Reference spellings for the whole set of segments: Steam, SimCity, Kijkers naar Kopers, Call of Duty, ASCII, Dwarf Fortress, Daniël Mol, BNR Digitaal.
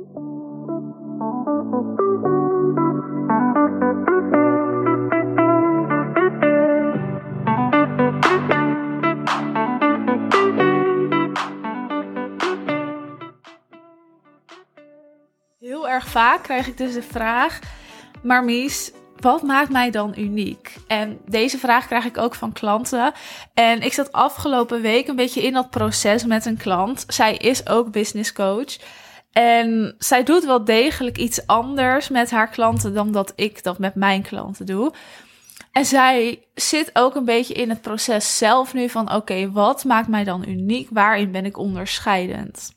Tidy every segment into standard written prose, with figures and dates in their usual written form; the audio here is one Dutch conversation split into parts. Heel erg vaak krijg ik dus de vraag, maar Mies, wat maakt mij dan uniek? En deze vraag krijg ik ook van klanten. En ik zat afgelopen week een beetje in dat proces met een klant. Zij is ook business coach. En zij doet wel degelijk iets anders met haar klanten dan dat ik dat met mijn klanten doe. En zij zit ook een beetje in het proces zelf nu van oké, wat maakt mij dan uniek? Waarin ben ik onderscheidend?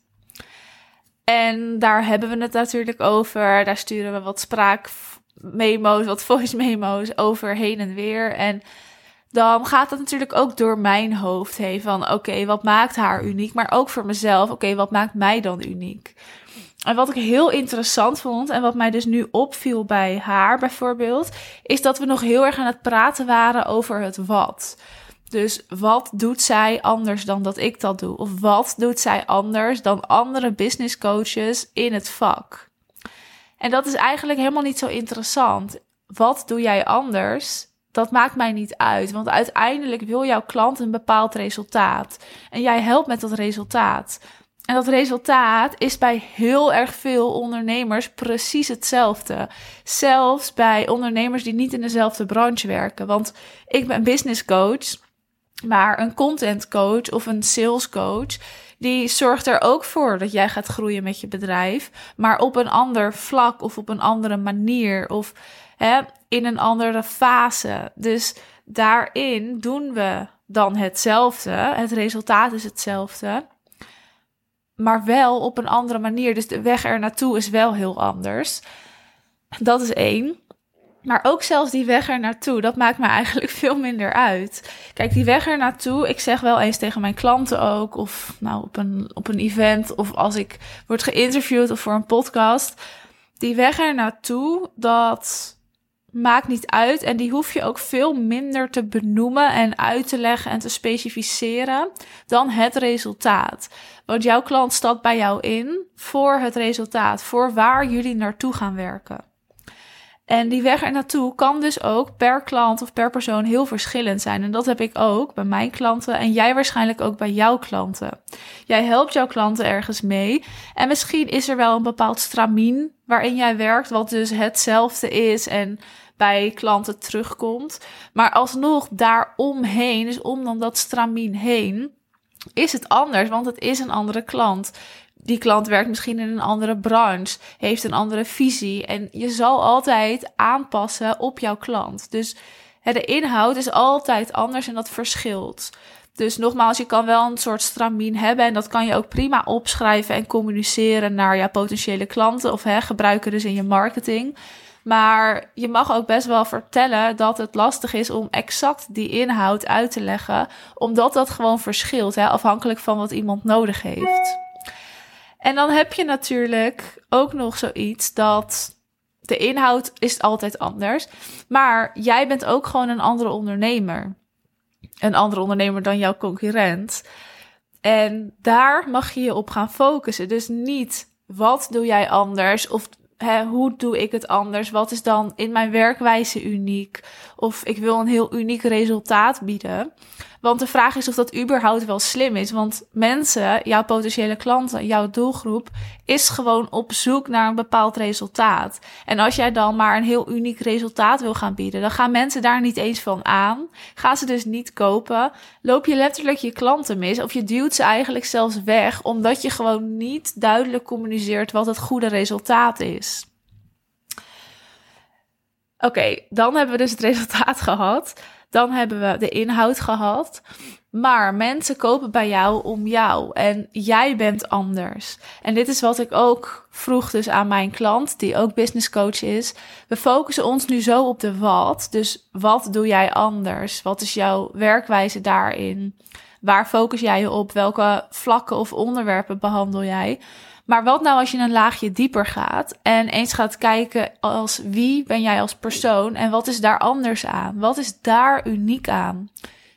En daar hebben we het natuurlijk over. Daar sturen we wat spraakmemo's, wat voice memo's over heen en weer. En dan gaat dat natuurlijk ook door mijn hoofd heen van oké, wat maakt haar uniek? Maar ook voor mezelf, oké, wat maakt mij dan uniek? En wat ik heel interessant vond en wat mij dus nu opviel bij haar bijvoorbeeld, is dat we nog heel erg aan het praten waren over het wat. Dus wat doet zij anders dan dat ik dat doe? Of wat doet zij anders dan andere business coaches in het vak? En dat is eigenlijk helemaal niet zo interessant. Wat doe jij anders? Dat maakt mij niet uit. Want uiteindelijk wil jouw klant een bepaald resultaat. En jij helpt met dat resultaat. En dat resultaat is bij heel erg veel ondernemers precies hetzelfde. Zelfs bij ondernemers die niet in dezelfde branche werken. Want ik ben business coach. Maar een content coach of een sales coach, die zorgt er ook voor dat jij gaat groeien met je bedrijf. Maar op een ander vlak of op een andere manier of in een andere fase. Dus daarin doen we dan hetzelfde. Het resultaat is hetzelfde. Maar wel op een andere manier. Dus de weg er naartoe is wel heel anders. Dat is één. Maar ook zelfs die weg ernaartoe, dat maakt me eigenlijk veel minder uit. Kijk, die weg ernaartoe, ik zeg wel eens tegen mijn klanten ook, of nou op een event, of als ik word geïnterviewd of voor een podcast. Die weg ernaartoe, dat maakt niet uit. En die hoef je ook veel minder te benoemen en uit te leggen en te specificeren dan het resultaat. Want jouw klant stapt bij jou in voor het resultaat, voor waar jullie naartoe gaan werken. En die weg ernaartoe kan dus ook per klant of per persoon heel verschillend zijn. En dat heb ik ook bij mijn klanten en jij waarschijnlijk ook bij jouw klanten. Jij helpt jouw klanten ergens mee. En misschien is er wel een bepaald stramien waarin jij werkt, wat dus hetzelfde is en bij klanten terugkomt. Maar alsnog daaromheen, dus om dan dat stramien heen, is het anders, want het is een andere klant. Die klant werkt misschien in een andere branche, heeft een andere visie. En je zal altijd aanpassen op jouw klant. Dus de inhoud is altijd anders en dat verschilt. Dus nogmaals, je kan wel een soort stramien hebben. En dat kan je ook prima opschrijven en communiceren naar jouw potentiële klanten. Of gebruiken dus in je marketing. Maar je mag ook best wel vertellen dat het lastig is om exact die inhoud uit te leggen. Omdat dat gewoon verschilt, afhankelijk van wat iemand nodig heeft. En dan heb je natuurlijk ook nog zoiets dat de inhoud is altijd anders. Maar jij bent ook gewoon een andere ondernemer. Een andere ondernemer dan jouw concurrent. En daar mag je je op gaan focussen. Dus niet wat doe jij anders of hoe doe ik het anders? Wat is dan in mijn werkwijze uniek? Of ik wil een heel uniek resultaat bieden. Want de vraag is of dat überhaupt wel slim is. Want mensen, jouw potentiële klanten, jouw doelgroep, is gewoon op zoek naar een bepaald resultaat. En als jij dan maar een heel uniek resultaat wil gaan bieden, dan gaan mensen daar niet eens van aan. Gaan ze dus niet kopen. Loop je letterlijk je klanten mis. Of je duwt ze eigenlijk zelfs weg, omdat je gewoon niet duidelijk communiceert wat het goede resultaat is. Oké, dan hebben we dus het resultaat gehad. Dan hebben we de inhoud gehad. Maar mensen kopen bij jou om jou. En jij bent anders. En dit is wat ik ook vroeg dus aan mijn klant, die ook business coach is. We focussen ons nu zo op de wat. Dus wat doe jij anders? Wat is jouw werkwijze daarin? Waar focus jij je op? Welke vlakken of onderwerpen behandel jij? Maar wat nou als je een laagje dieper gaat en eens gaat kijken als wie ben jij als persoon en wat is daar anders aan? Wat is daar uniek aan?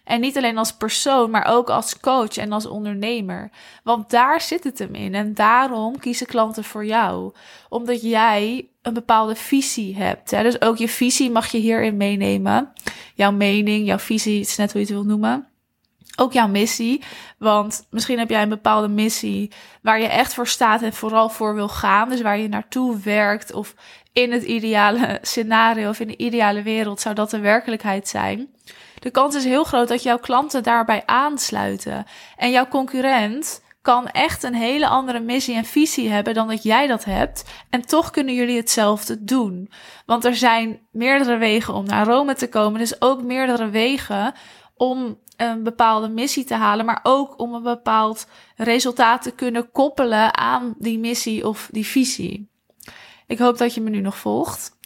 En niet alleen als persoon, maar ook als coach en als ondernemer. Want daar zit het hem in. En daarom kiezen klanten voor jou. Omdat jij een bepaalde visie hebt. Hè? Dus ook je visie mag je hierin meenemen. Jouw mening, jouw visie, het is net hoe je het wilt noemen. Ook jouw missie, want misschien heb jij een bepaalde missie waar je echt voor staat en vooral voor wil gaan. Dus waar je naartoe werkt of in het ideale scenario of in de ideale wereld zou dat de werkelijkheid zijn. De kans is heel groot dat jouw klanten daarbij aansluiten. En jouw concurrent kan echt een hele andere missie en visie hebben dan dat jij dat hebt. En toch kunnen jullie hetzelfde doen. Want er zijn meerdere wegen om naar Rome te komen. Dus ook meerdere wegen om een bepaalde missie te halen, maar ook om een bepaald resultaat te kunnen koppelen aan die missie of die visie. Ik hoop dat je me nu nog volgt.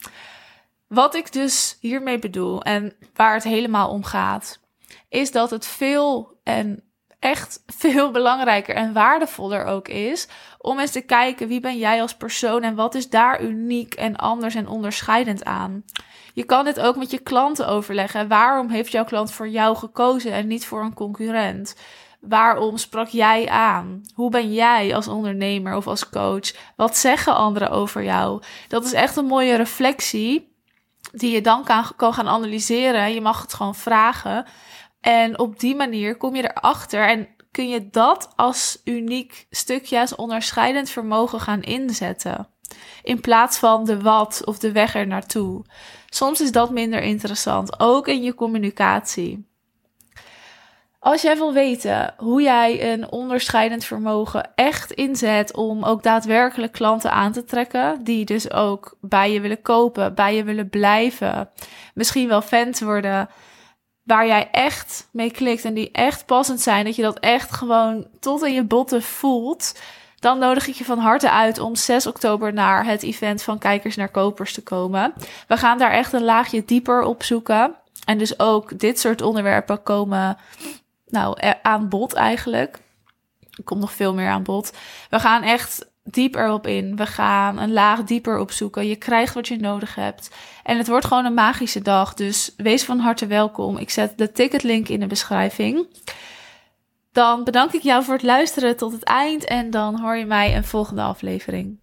Wat ik dus hiermee bedoel en waar het helemaal om gaat, is dat het veel en echt veel belangrijker en waardevoller ook is om eens te kijken wie ben jij als persoon en wat is daar uniek en anders en onderscheidend aan. Je kan dit ook met je klanten overleggen. Waarom heeft jouw klant voor jou gekozen en niet voor een concurrent? Waarom sprak jij aan? Hoe ben jij als ondernemer of als coach? Wat zeggen anderen over jou? Dat is echt een mooie reflectie die je dan kan gaan analyseren. Je mag het gewoon vragen. En op die manier kom je erachter en kun je dat als uniek stukje, als onderscheidend vermogen gaan inzetten. In plaats van de wat of de weg er naartoe. Soms is dat minder interessant, ook in je communicatie. Als jij wil weten hoe jij een onderscheidend vermogen echt inzet om ook daadwerkelijk klanten aan te trekken, die dus ook bij je willen kopen, bij je willen blijven, misschien wel fan worden, waar jij echt mee klikt en die echt passend zijn, dat je dat echt gewoon tot in je botten voelt, dan nodig ik je van harte uit om 6 oktober naar het event van Kijkers naar Kopers te komen. We gaan daar echt een laagje dieper op zoeken. En dus ook dit soort onderwerpen komen aan bod eigenlijk. Er komt nog veel meer aan bod. We gaan echt diep erop in. We gaan een laag dieper opzoeken. Je krijgt wat je nodig hebt. En het wordt gewoon een magische dag. Dus wees van harte welkom. Ik zet de ticketlink in de beschrijving. Dan bedank ik jou voor het luisteren tot het eind en dan hoor je mij een volgende aflevering.